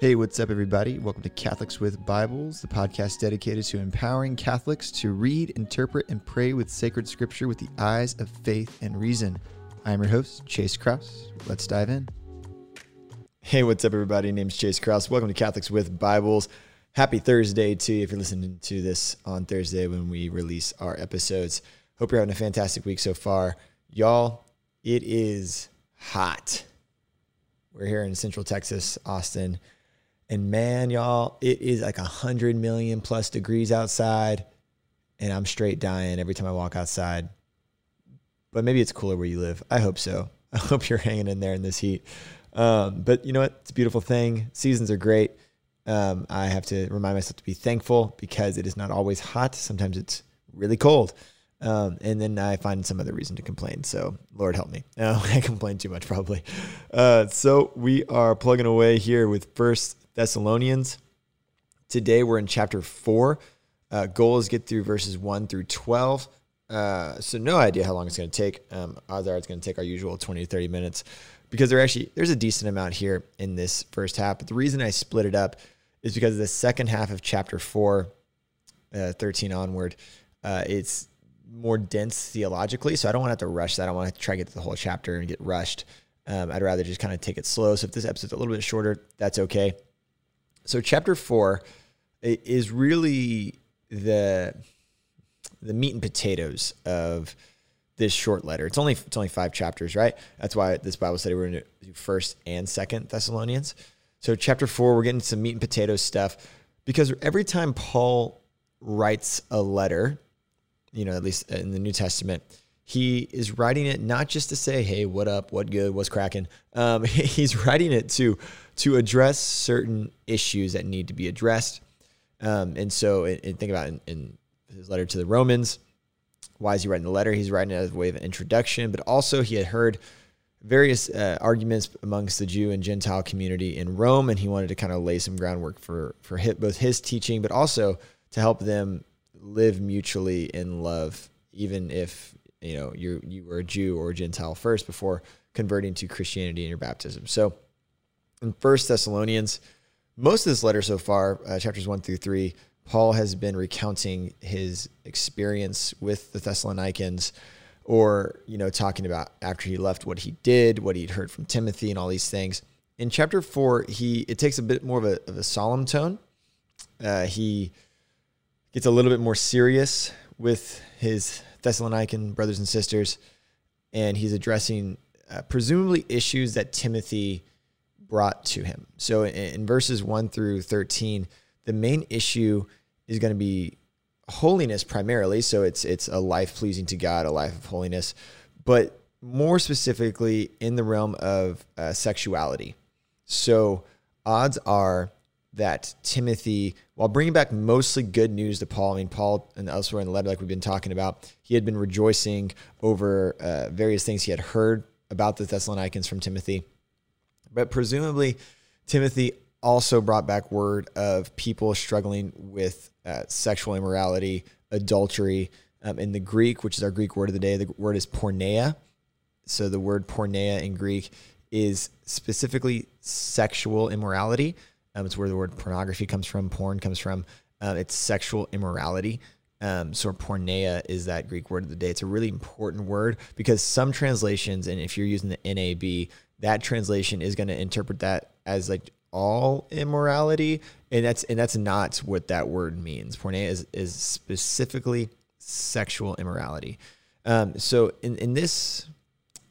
Hey, what's up, everybody? Welcome to Catholics with Bibles, the podcast dedicated to empowering Catholics to read, interpret, and pray with sacred scripture with the eyes of faith and reason. I'm your host, Chase Krauss. Let's dive in. Hey, what's up, everybody? My name's Chase Krauss. Welcome to Catholics with Bibles. Happy Thursday to you if you're listening to this on Thursday when we release our episodes. Hope you're having a fantastic week so far. Y'all, it is hot. We're here in Central Texas, Austin. And man, y'all, it is like 100 million plus degrees outside, and I'm straight dying every time I walk outside. But maybe it's cooler where you live. I hope so. I hope you're hanging in there in this heat. But you know what? It's a beautiful thing. Seasons are great. I have to remind myself to be thankful because it is not always hot. Sometimes it's really cold. And then I find some other reason to complain. So Lord help me. I complain too much probably. So we are plugging away here with First Thessalonians. Today we're in chapter 4. Goal is get through verses 1 through 12. So no idea how long it's going to take. Odds are it's going to take our usual 20 to 30 minutes because there's a decent amount here in this first half. But the reason I split it up is because the second half of chapter 4, 13 onward, it's more dense theologically. So I don't want to have to rush that. I don't want to try to get to the whole chapter and get rushed. I'd rather just kind of take it slow. So if this episode's a little bit shorter, that's okay. So chapter 4 is really the meat and potatoes of this short letter. It's only 5 chapters, right? That's why this Bible study we're going to do First and Second Thessalonians. So chapter 4, we're getting some meat and potatoes stuff because every time Paul writes a letter, you know, at least in the New Testament, he is writing it not just to say, hey, what up, what good, what's cracking? He's writing it to address certain issues that need to be addressed. And so think about in his letter to the Romans, why is he writing the letter? He's writing it as a way of an introduction, but also he had heard various arguments amongst the Jew and Gentile community in Rome, and he wanted to kind of lay some groundwork for both his teaching, but also to help them live mutually in love, even if you know you were a Jew or a Gentile first before converting to Christianity in your baptism. So in 1 Thessalonians, most of this letter so far, chapters 1 through 3, Paul has been recounting his experience with the Thessalonians, or you know, talking about after he left what he did, what he'd heard from Timothy and all these things. In chapter 4, it takes a bit more of a solemn tone. He gets a little bit more serious with his Thessalonican brothers and sisters, and he's addressing presumably issues that Timothy brought to him. So in verses 1 through 13, the main issue is going to be holiness primarily. So it's a life pleasing to God, a life of holiness, but more specifically in the realm of sexuality. So odds are that Timothy, while bringing back mostly good news to Paul, I mean, Paul and elsewhere in the letter, like we've been talking about, he had been rejoicing over various things he had heard about the Thessalonians from Timothy. But presumably, Timothy also brought back word of people struggling with sexual immorality, adultery. In the Greek, which is our Greek word of the day, the word is porneia. So the word porneia in Greek is specifically sexual immorality. It's where the word pornography comes from, porn comes from. It's sexual immorality. So porneia is that Greek word of the day. It's a really important word because some translations, and if you're using the NAB, that translation is going to interpret that as like all immorality. And that's not what that word means. Porneia is specifically sexual immorality. So in this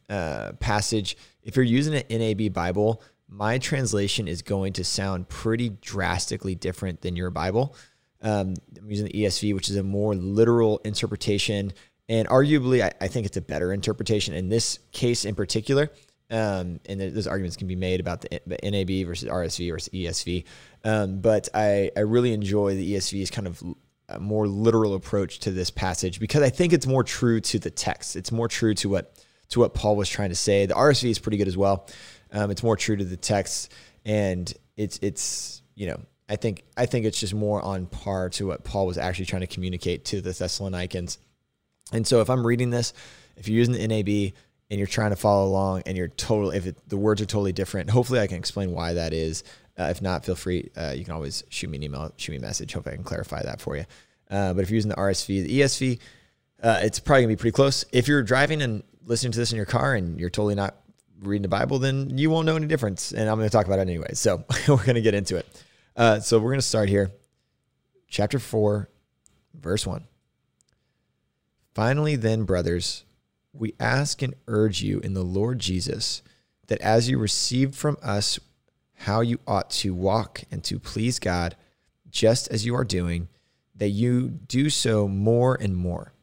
passage, if you're using an NAB Bible, my translation is going to sound pretty drastically different than your Bible. I'm using the ESV, which is a more literal interpretation. And arguably, I think it's a better interpretation in this case in particular. And those arguments can be made about the NAB versus RSV versus ESV. But I really enjoy the ESV's kind of a more literal approach to this passage because I think it's more true to the text. It's more true to what Paul was trying to say. The RSV is pretty good as well. It's more true to the text, and it's you know, I think it's just more on par to what Paul was actually trying to communicate to the Thessalonians. And so if I'm reading this, if you're using the NAB and you're trying to follow along and the words are totally different, hopefully I can explain why that is. If not, feel free. You can always shoot me an email, shoot me a message. Hope I can clarify that for you. But if you're using the RSV, the ESV, it's probably gonna be pretty close. If you're driving and listening to this in your car and you're totally not reading the Bible, then you won't know any difference. And I'm going to talk about it anyway. So we're going to get into it. So we're going to start here. Chapter 4, verse 1. Finally, then, brothers, we ask and urge you in the Lord Jesus that as you received from us how you ought to walk and to please God, just as you are doing, that you do so more and more.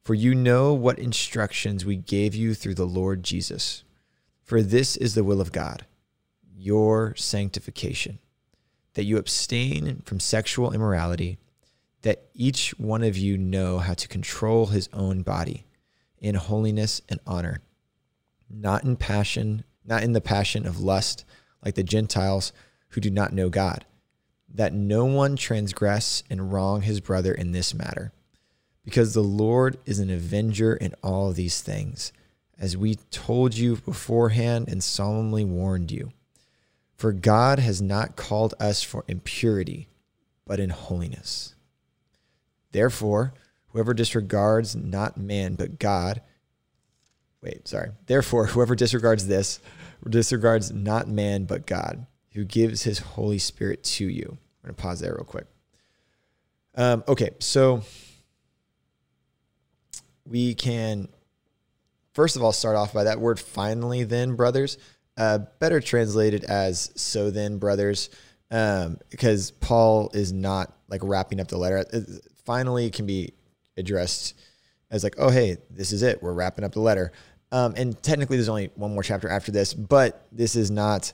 For you know what instructions we gave you through the Lord Jesus. For this is the will of God, your sanctification, that you abstain from sexual immorality, that each one of you know how to control his own body in holiness and honor, not in the passion of lust, like the Gentiles who do not know God, that no one transgress and wrong his brother in this matter. Because the Lord is an avenger in all these things, as we told you beforehand and solemnly warned you. For God has not called us for impurity, but in holiness. Therefore, whoever disregards this, disregards not man, but God, who gives his Holy Spirit to you. I'm going to pause there real quick. Okay, so we can, first of all, start off by that word, finally, then, brothers, better translated as so then, brothers, because Paul is not like wrapping up the letter. Finally can be addressed as like, oh, hey, this is it. We're wrapping up the letter. And technically there's only one more chapter after this, but this is not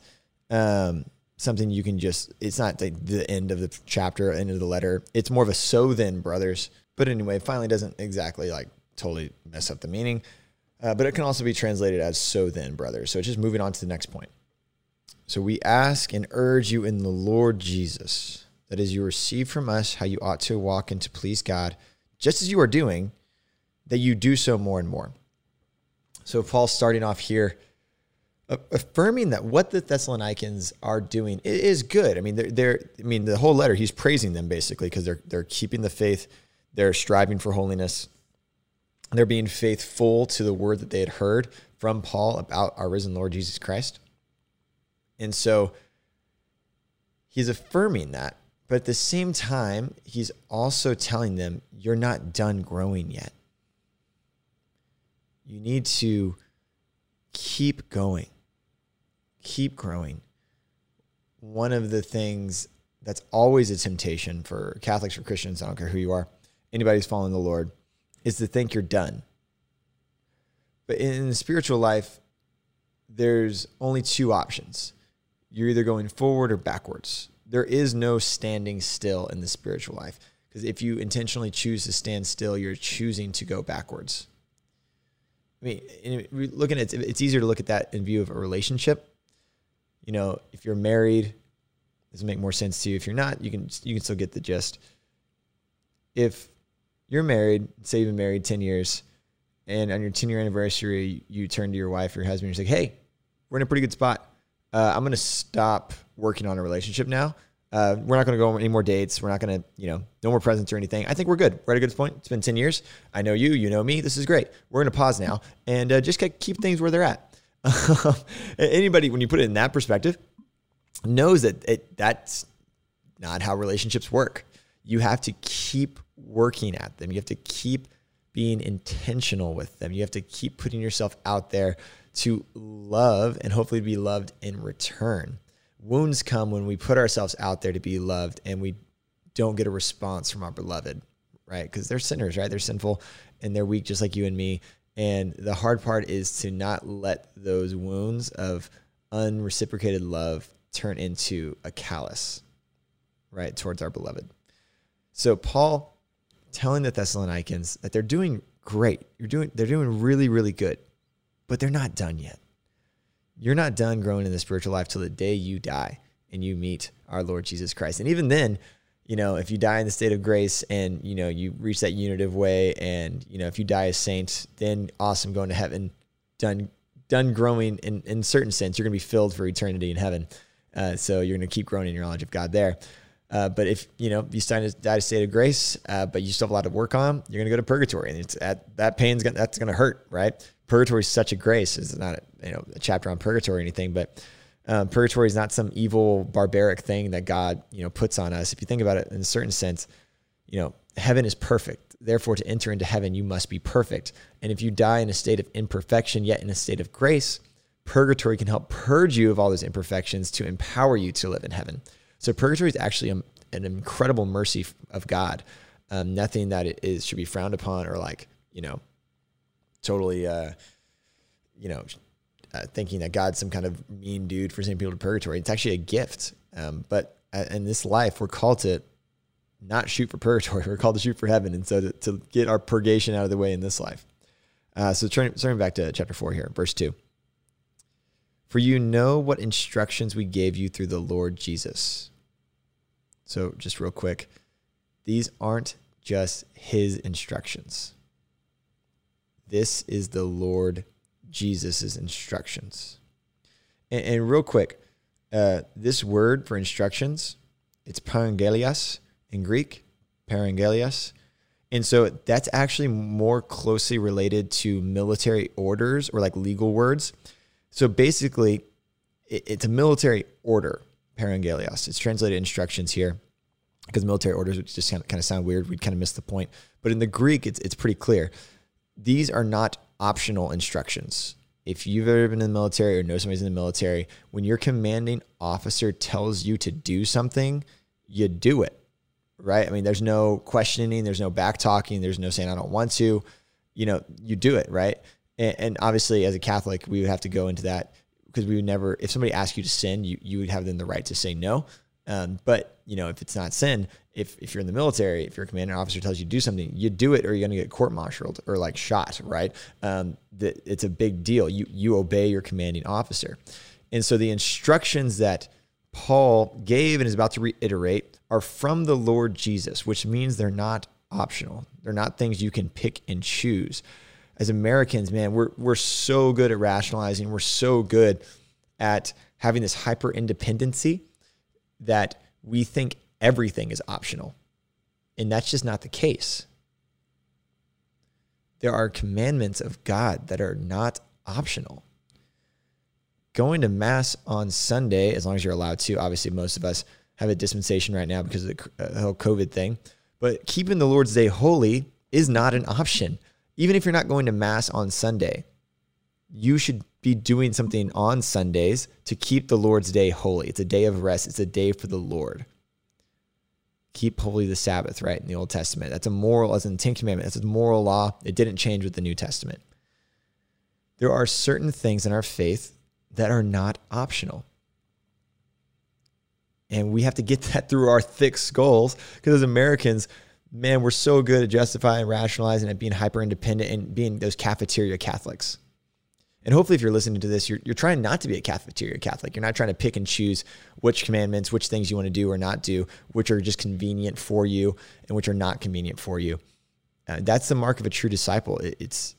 something you can just, it's not like the end of the chapter, end of the letter. It's more of a so then, brothers. But anyway, finally doesn't exactly like totally mess up the meaning, but it can also be translated as so then, brothers. So just moving on to the next point. So we ask and urge you in the Lord Jesus, that as you receive from us how you ought to walk and to please God, just as you are doing, that you do so more and more. So Paul's starting off here affirming that what the Thessalonians are doing is good. I mean, the whole letter, he's praising them basically because they're keeping the faith. They're striving for holiness. They're being faithful to the word that they had heard from Paul about our risen Lord Jesus Christ. And so he's affirming that, but at the same time, he's also telling them, you're not done growing yet. You need to keep going, keep growing. One of the things that's always a temptation for Catholics or Christians, I don't care who you are, anybody who's following the Lord, is to think you're done. But in the spiritual life, there's only two options. You're either going forward or backwards. There is no standing still in the spiritual life, because if you intentionally choose to stand still, you're choosing to go backwards. I mean, looking at it's easier to look at that in view of a relationship. You know, if you're married, it doesn't make more sense to you. If you're not, you can still get the gist. If you're married, say you've been married 10 years, and on your 10-year anniversary, you turn to your wife or your husband and you're like, hey, we're in a pretty good spot. I'm going to stop working on a relationship now. We're not going to go on any more dates. We're not going to, no more presents or anything. I think we're good. We're at a good point. It's been 10 years. I know you. You know me. This is great. We're going to pause now and just keep things where they're at. Anybody, when you put it in that perspective, knows that that's not how relationships work. You have to keep working at them. You have to keep being intentional with them. You have to keep putting yourself out there to love and hopefully be loved in return. Wounds come when we put ourselves out there to be loved and we don't get a response from our beloved, right? Because they're sinners, right? They're sinful and they're weak just like you and me. And the hard part is to not let those wounds of unreciprocated love turn into a callous, right, towards our beloved. So Paul telling the Thessalonians that they're doing great. They're doing really, really good, but they're not done yet. You're not done growing in the spiritual life till the day you die and you meet our Lord Jesus Christ. And even then, if you die in the state of grace and, you reach that unitive way and, if you die as saints, then awesome, going to heaven, done growing in certain sense. You're going to be filled for eternity in heaven. So you're going to keep growing in your knowledge of God there. But if, you know, you die to state of grace, but you still have a lot to work on, you're going to go to purgatory, and it's at that pain's going, that's going to hurt, right? Purgatory is such a grace. It's not a, you know, a chapter on purgatory or anything, but purgatory is not some evil, barbaric thing that God, you know, puts on us. If you think about it in a certain sense, you know, heaven is perfect. Therefore, to enter into heaven, you must be perfect. And if you die in a state of imperfection, yet in a state of grace, purgatory can help purge you of all those imperfections to empower you to live in heaven. So purgatory is actually an incredible mercy of God. Nothing that it is should be frowned upon or like, you know, totally, thinking that God's some kind of mean dude for sending people to purgatory. It's actually a gift. But in this life, we're called to not shoot for purgatory. We're called to shoot for heaven. And so to get our purgation out of the way in this life. So turning back to chapter 4 here, verse 2. For you know what instructions we gave you through the Lord Jesus. So just real quick, these aren't just his instructions. This is the Lord Jesus's instructions. And real quick, this word for instructions, it's parangelios in Greek, parangelios. And so that's actually more closely related to military orders or like legal words. So basically, it's a military order, parangelios. It's translated instructions here because military orders would just kind of sound weird. We'd kind of miss the point. But in the Greek, it's pretty clear. These are not optional instructions. If you've ever been in the military or know somebody's in the military, when your commanding officer tells you to do something, you do it, right? I mean, there's no questioning. There's no back talking. There's no saying, I don't want to. You know, you do it, right? And obviously, as a Catholic, we would have to go into that because we would never, if somebody asked you to sin, you would have then the right to say no. But, you know, if it's not sin, if you're in the military, if your commanding officer tells you to do something, you do it or you're going to get court-martialed or like shot, right? It's a big deal. You obey your commanding officer. And so the instructions that Paul gave and is about to reiterate are from the Lord Jesus, which means they're not optional. They're not things you can pick and choose. As Americans, man, we're so good at rationalizing. We're so good at having this hyper-independency that we think everything is optional. And that's just not the case. There are commandments of God that are not optional. Going to Mass on Sunday, as long as you're allowed to, obviously most of us have a dispensation right now because of the whole COVID thing, but keeping the Lord's Day holy is not an option. Even if you're not going to Mass on Sunday, you should be doing something on Sundays to keep the Lord's Day holy. It's a day of rest. It's a day for the Lord. Keep holy the Sabbath, right, in the Old Testament. That's a moral, as in the Ten Commandments, that's a moral law. It didn't change with the New Testament. There are certain things in our faith that are not optional. And we have to get that through our thick skulls because as Americans, man, we're so good at justifying, rationalizing, and being hyper-independent and being those cafeteria Catholics. And hopefully if you're listening to this, you're trying not to be a cafeteria Catholic. You're not trying to pick and choose which commandments, which things you want to do or not do, which are just convenient for you and which are not convenient for you. That's the mark of a true disciple. It's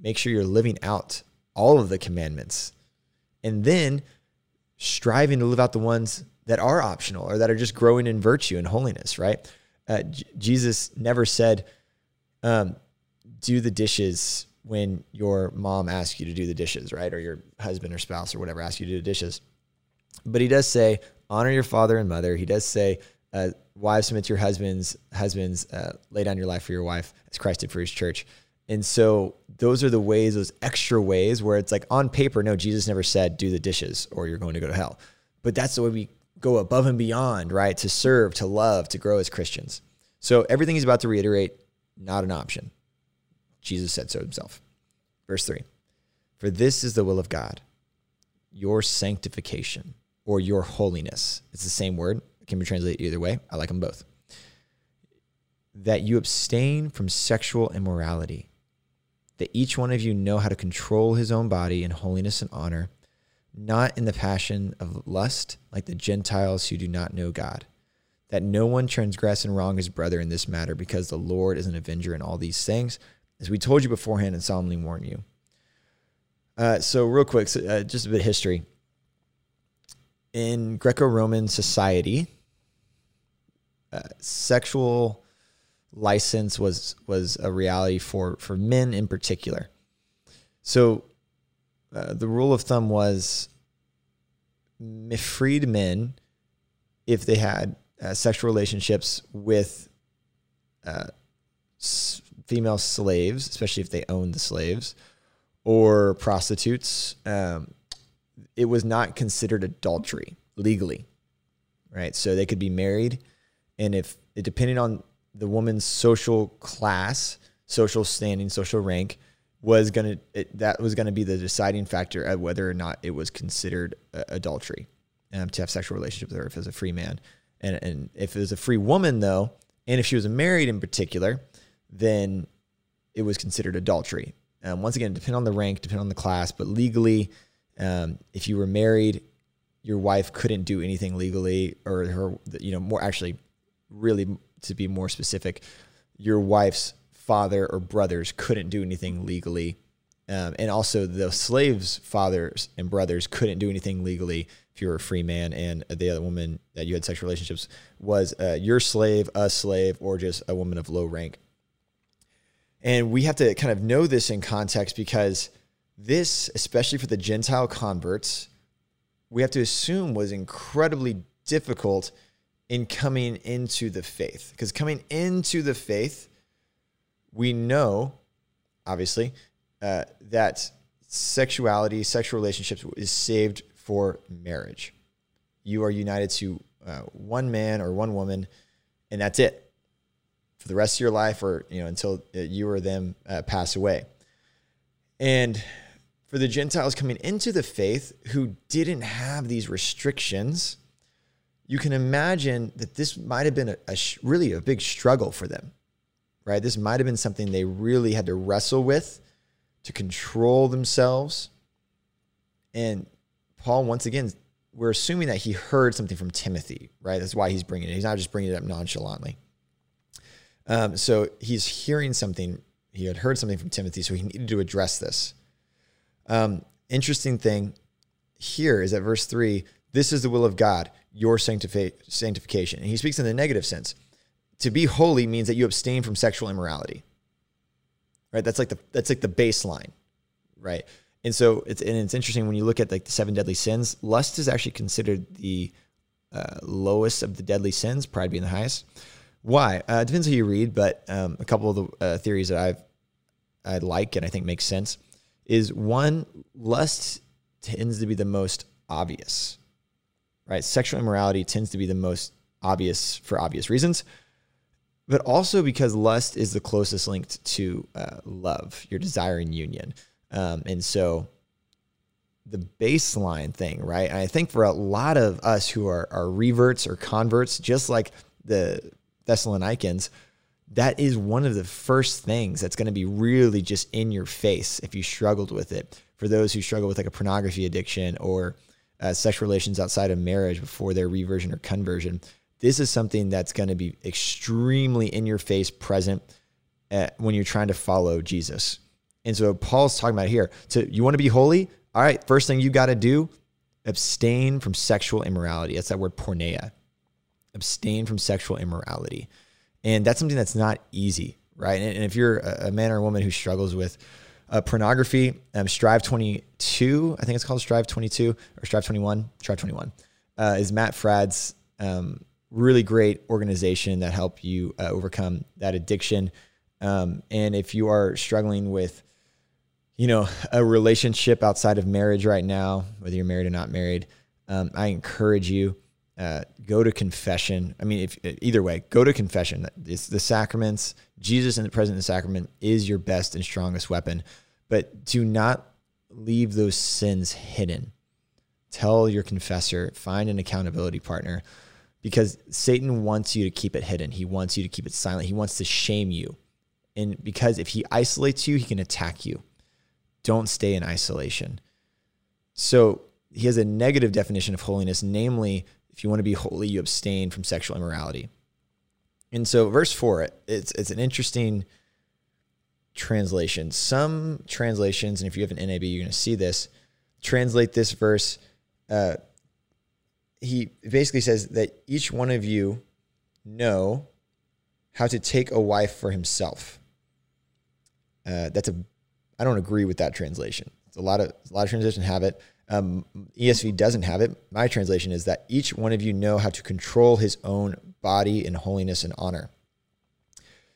make sure you're living out all of the commandments and then striving to live out the ones that are optional or that are just growing in virtue and holiness, right? Jesus never said, do the dishes when your mom asks you to do the dishes, right? Or your husband or spouse or whatever asks you to do the dishes. But he does say, honor your father and mother. He does say, wives, submit to your husbands, lay down your life for your wife as Christ did for his church. And so those are the ways, those extra ways where it's like on paper, no, Jesus never said, do the dishes or you're going to go to hell. But that's the way we go above and beyond, right? To serve, to love, to grow as Christians. So everything he's about to reiterate, not an option. Jesus said so himself. Verse 3, for this is the will of God, your sanctification or your holiness. It's the same word. It can be translated either way. I like them both. That you abstain from sexual immorality, that each one of you know how to control his own body in holiness and honor, not in the passion of lust, like the Gentiles who do not know God, that no one transgress and wrong his brother in this matter, because the Lord is an avenger in all these things, as we told you beforehand and solemnly warn you. So real quick, just a bit of history. in Greco-Roman society, sexual license was a reality for men in particular. So the rule of thumb was freed men, if they had sexual relationships with female slaves, especially if they owned the slaves, or prostitutes, it was not considered adultery legally, right? So they could be married, and if it depended on the woman's social class, social standing, social rank, that was going to be the deciding factor of whether or not it was considered adultery to have sexual relationship with her if it was a free man. And if it was a free woman, though, and if she was married in particular, then it was considered adultery. Once again, depend on the rank, depend on the class, but legally, if you were married, your wife couldn't do anything legally, or her, more actually, really to be more specific, your wife's father or brothers couldn't do anything legally. And also the slave's fathers and brothers couldn't do anything legally if you were a free man, and the other woman that you had sexual relationships was your slave, a slave, or just a woman of low rank. And we have to kind of know this in context, because this, especially for the Gentile converts, we have to assume was incredibly difficult in coming into the faith. Because coming into the faith, we know, obviously, that sexuality, sexual relationships is saved for marriage. You are united to one man or one woman, and that's it for the rest of your life, or until you or them pass away. And for the Gentiles coming into the faith who didn't have these restrictions, you can imagine that this might have been really a big struggle for them, right? This might have been something they really had to wrestle with, to control themselves. And Paul, once again, we're assuming that he heard something from Timothy, right? That's why he's bringing it. He's not just bringing it up nonchalantly. So he's hearing something. He had heard something from Timothy, so he needed to address this. Interesting thing here is that verse 3, this is the will of God, your sanctification. And he speaks in the negative sense. To be holy means that you abstain from sexual immorality, right? That's like the baseline, right? And so it's interesting when you look at like the 7 deadly sins, lust is actually considered the lowest of the deadly sins, pride being the highest. Why? It depends who you read, but a couple of the theories that I like and I think makes sense is, one, lust tends to be the most obvious, right? Sexual immorality tends to be the most obvious for obvious reasons, but also because lust is the closest linked to love, your desire and union. And so the baseline thing, right? And I think for a lot of us who are reverts or converts, just like the Thessalonians, that is one of the first things that's going to be really just in your face if you struggled with it. For those who struggle with like a pornography addiction or sexual relations outside of marriage before their reversion or conversion, this is something that's going to be extremely in your face, present when you're trying to follow Jesus. And so Paul's talking about here, so you want to be holy? All right, first thing you got to do, abstain from sexual immorality. That's that word porneia. Abstain from sexual immorality. And that's something that's not easy, right? And if you're a man or a woman who struggles with pornography, Strive 22, I think it's called Strive 22 or Strive 21, Strive 21, is Matt Frad's really great organization that help you overcome that addiction. And if you are struggling with, a relationship outside of marriage right now, whether you're married or not married, I encourage you, go to confession. I mean, either way, go to confession. It's the sacraments. Jesus in the present in the sacrament is your best and strongest weapon, but do not leave those sins hidden. Tell your confessor, find an accountability partner, because Satan wants you to keep it hidden. He wants you to keep it silent. He wants to shame you. And because if he isolates you, he can attack you. Don't stay in isolation. So he has a negative definition of holiness, namely, if you want to be holy, you abstain from sexual immorality. And so verse 4, it's an interesting translation. Some translations, and if you have an NAB, you're going to see this, translate this verse he basically says that each one of you know how to take a wife for himself. I don't agree with that translation. It's a lot of translations have it. ESV doesn't have it. My translation is that each one of you know how to control his own body in holiness and honor.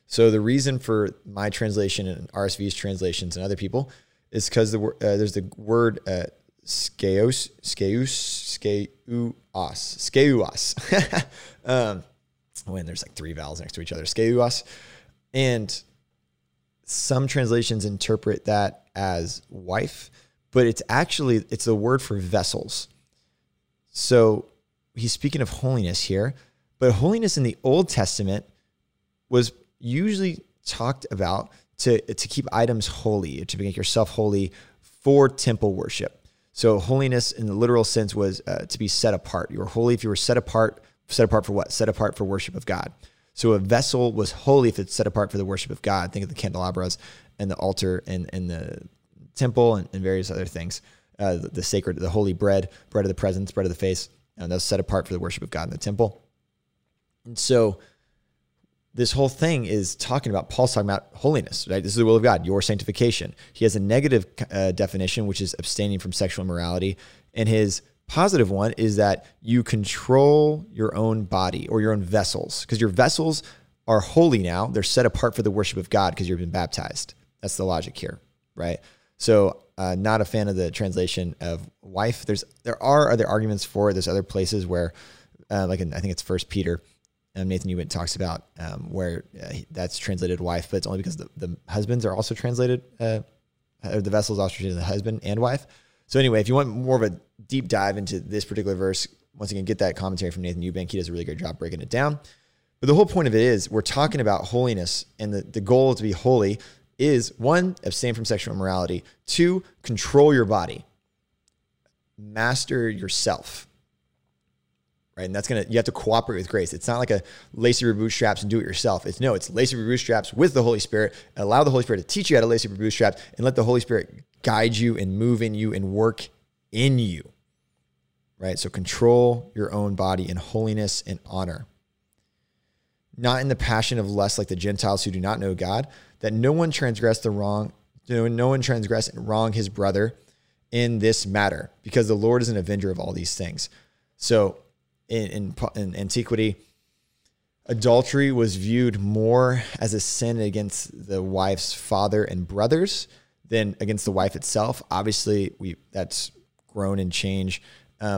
So the reason for my translation and RSV's translations and other people is because there's the word skeuos. When there's like three vowels next to each other, skeuos. And some translations interpret that as wife, but it's actually, it's the word for vessels. So he's speaking of holiness here, but holiness in the Old Testament was usually talked about to keep items holy, to make yourself holy for temple worship. So holiness in the literal sense was to be set apart. You were holy if you were set apart for what? Set apart for worship of God. So a vessel was holy if it's set apart for the worship of God. Think of the candelabras and the altar and the temple and various other things. The sacred, the holy bread, bread of the presence, bread of the face, and those set apart for the worship of God in the temple. And so this whole thing is talking about, Paul's talking about holiness, right? This is the will of God, your sanctification. He has a negative definition, which is abstaining from sexual immorality. And his positive one is that you control your own body or your own vessels, because your vessels are holy now. They're set apart for the worship of God because you've been baptized. That's the logic here, right? So not a fan of the translation of wife. There are other arguments for it. There's other places where, like in, I think it's 1 Peter, Nathan Eubank talks about where that's translated wife, but it's only because the husbands are also translated, or the vessels also translated the husband and wife. So anyway, if you want more of a deep dive into this particular verse, once again, get that commentary from Nathan Eubank. He does a really great job breaking it down. But the whole point of it is we're talking about holiness, and the goal to be holy is, one, abstain from sexual immorality. Two, control your body. Master yourself. Right, and that's you have to cooperate with grace. It's not like a lace your bootstraps and do it yourself. It's lace your bootstraps with the Holy Spirit. Allow the Holy Spirit to teach you how to lace your bootstraps, and let the Holy Spirit guide you and move in you and work in you. Right, so control your own body in holiness and honor, not in the passion of lust like the Gentiles who do not know God. That no one transgress and wrong his brother in this matter, because the Lord is an avenger of all these things. So in antiquity, adultery was viewed more as a sin against the wife's father and brothers than against the wife itself. Obviously, that's grown and changed.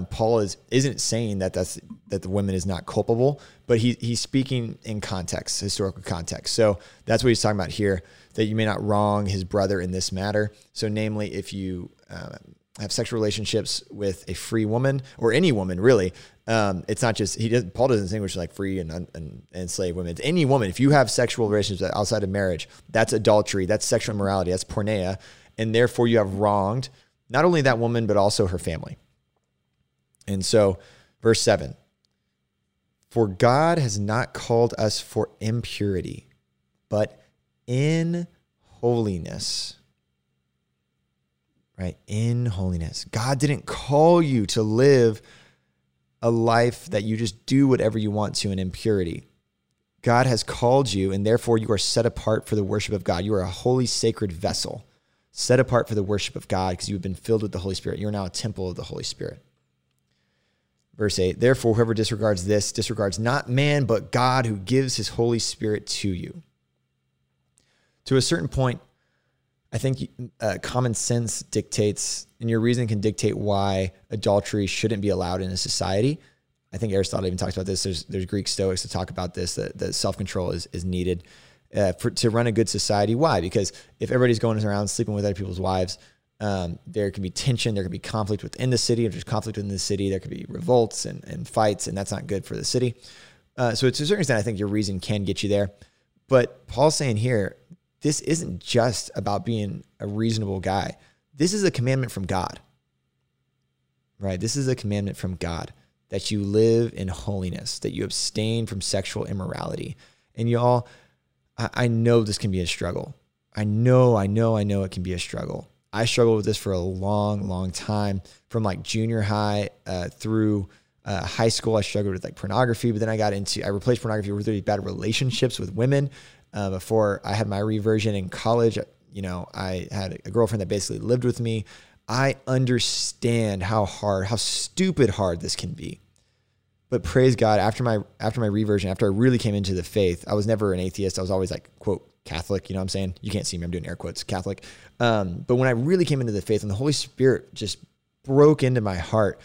Paul isn't saying that the woman is not culpable, but he's speaking in context, historical context. So that's what he's talking about here, that you may not wrong his brother in this matter. So namely, if you have sexual relationships with a free woman, or any woman really. It's not just, Paul doesn't distinguish like free and enslaved women. It's any woman. If you have sexual relationships outside of marriage, that's adultery, that's sexual immorality, that's porneia, and therefore you have wronged not only that woman, but also her family. And so verse 7, for God has not called us for impurity, but in holiness. Right? In holiness. God didn't call you to live a life that you just do whatever you want to in impurity. God has called you, and therefore you are set apart for the worship of God. You are a holy, sacred vessel, set apart for the worship of God because you have been filled with the Holy Spirit. You are now a temple of the Holy Spirit. Verse 8, therefore whoever disregards this disregards not man, but God, who gives his Holy Spirit to you. To a certain point, I think common sense dictates, and your reason can dictate why adultery shouldn't be allowed in a society. I think Aristotle even talks about this. There's Greek Stoics that talk about this, that self-control is needed to run a good society. Why? Because if everybody's going around sleeping with other people's wives, there can be tension, there can be conflict within the city. If there's conflict within the city, there could be revolts and fights, and that's not good for the city. So to a certain extent, I think your reason can get you there. But Paul's saying here, this isn't just about being a reasonable guy. This is a commandment from God, right? This is a commandment from God that you live in holiness, that you abstain from sexual immorality. And y'all, I know this can be a struggle. I know it can be a struggle. I struggled with this for a long, long time, from like junior high through High school, I struggled with like pornography, but then I replaced pornography with really bad relationships with women. Before I had my reversion in college, you know, I had a girlfriend that basically lived with me. I understand how hard, how stupid hard this can be. But praise God, after my reversion, after I really came into the faith, I was never an atheist. I was always like, quote, Catholic, you know what I'm saying? You can't see me, I'm doing air quotes, Catholic. But when I really came into the faith and the Holy Spirit just broke into my heart,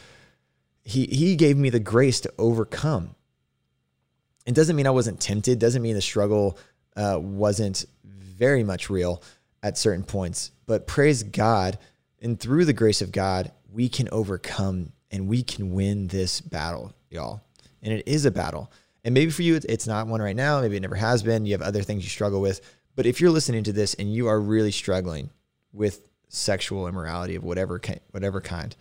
he gave me the grace to overcome. It doesn't mean I wasn't tempted. Doesn't mean the struggle wasn't very much real at certain points. But praise God, and through the grace of God, we can overcome and we can win this battle, y'all. And it is a battle. And maybe for you, it's not one right now. Maybe it never has been. You have other things you struggle with. But if you're listening to this and you are really struggling with sexual immorality of whatever kind,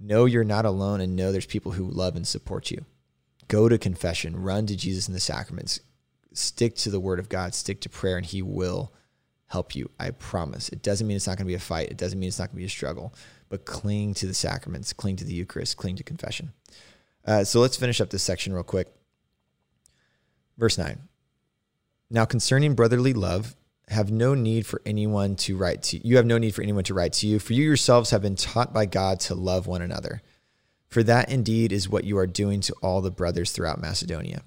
know you're not alone and know there's people who love and support you. Go to confession, run to Jesus in the sacraments, stick to the word of God, stick to prayer, and he will help you. I promise. It doesn't mean it's not going to be a fight. It doesn't mean it's not going to be a struggle, but cling to the sacraments, cling to the Eucharist, cling to confession. So let's finish up this section real quick. Verse 9. Now concerning brotherly love, you have no need for anyone to write to you, for you yourselves have been taught by God to love one another. For that indeed is what you are doing to all the brothers throughout Macedonia.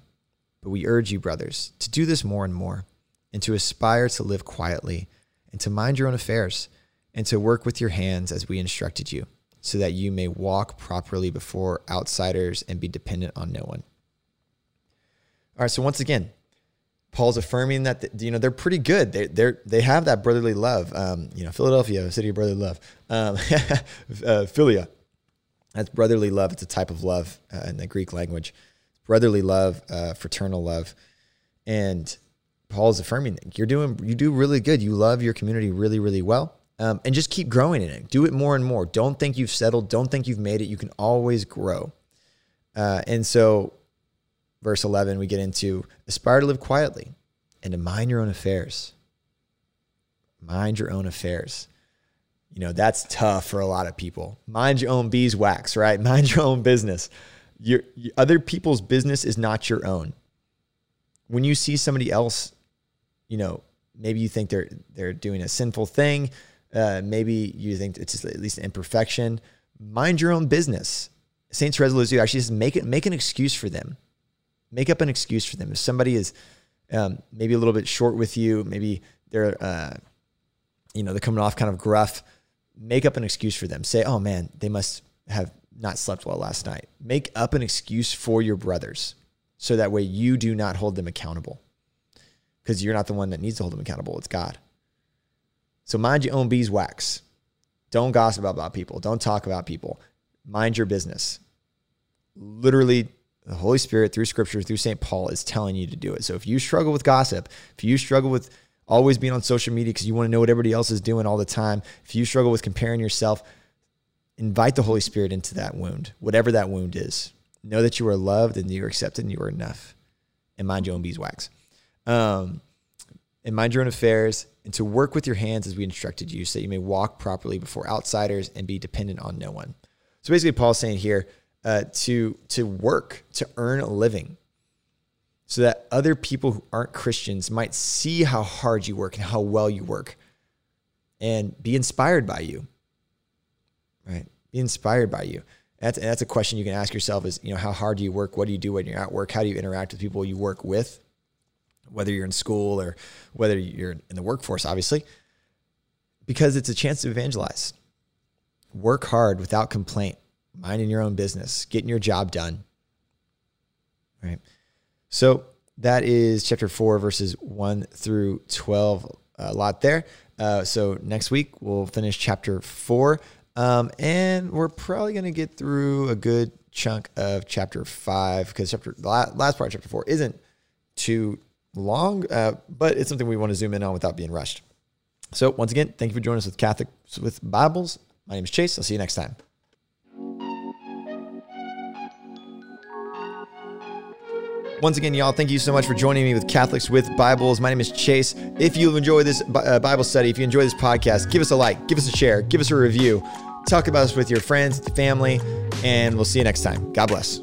But we urge you, brothers, to do this more and more, and to aspire to live quietly, and to mind your own affairs, and to work with your hands as we instructed you, so that you may walk properly before outsiders and be dependent on no one. All right, so once again, Paul's affirming that, you know, they're pretty good. They have that brotherly love. You know, Philadelphia, a city of brotherly love. Philia, that's brotherly love. It's a type of love in the Greek language. Brotherly love, fraternal love. And Paul's affirming that you do really good. You love your community really, really well. And just keep growing in it. Do it more and more. Don't think you've settled. Don't think you've made it. You can always grow. And so, Verse 11, we get into aspire to live quietly and to mind your own affairs. Mind your own affairs. You know, that's tough for a lot of people. Mind your own beeswax, right? Mind your own business. Other people's business is not your own. When you see somebody else, you know, maybe you think they're doing a sinful thing. Maybe you think it's at least an imperfection. Mind your own business. St. Therese of Lisieux actually says, make an excuse for them. Make up an excuse for them. If somebody is maybe a little bit short with you, maybe they're coming off kind of gruff, make up an excuse for them. Say, oh man, they must have not slept well last night. Make up an excuse for your brothers so that way you do not hold them accountable, because you're not the one that needs to hold them accountable. It's God. So mind your own beeswax. Don't gossip about people. Don't talk about people. Mind your business. Literally, the Holy Spirit, through Scripture, through St. Paul, is telling you to do it. So if you struggle with gossip, if you struggle with always being on social media because you want to know what everybody else is doing all the time, if you struggle with comparing yourself, invite the Holy Spirit into that wound, whatever that wound is. Know that you are loved and you are accepted and you are enough. And mind your own beeswax. And mind your own affairs, and to work with your hands as we instructed you, so that you may walk properly before outsiders and be dependent on no one. So basically Paul's saying here, to work, to earn a living, so that other people who aren't Christians might see how hard you work and how well you work and be inspired by you, right? Be inspired by you. That's a question you can ask yourself is, you know, how hard do you work? What do you do when you're at work? How do you interact with people you work with, whether you're in school or whether you're in the workforce, obviously, because it's a chance to evangelize. Work hard without complaint. Minding your own business, getting your job done, right? So that is chapter 4, verses 1 through 12, a lot there. So next week, we'll finish chapter 4, and we're probably going to get through a good chunk of chapter 5, because the last part of chapter 4 isn't too long, but it's something we want to zoom in on without being rushed. So once again, thank you for joining us with Catholics with Bibles. My name is Chase. I'll see you next time. Once again, y'all, thank you so much for joining me with Catholics with Bibles. My name is Chase. If you enjoy this Bible study, if you enjoy this podcast, give us a like, give us a share, give us a review. Talk about us with your friends, family, and we'll see you next time. God bless.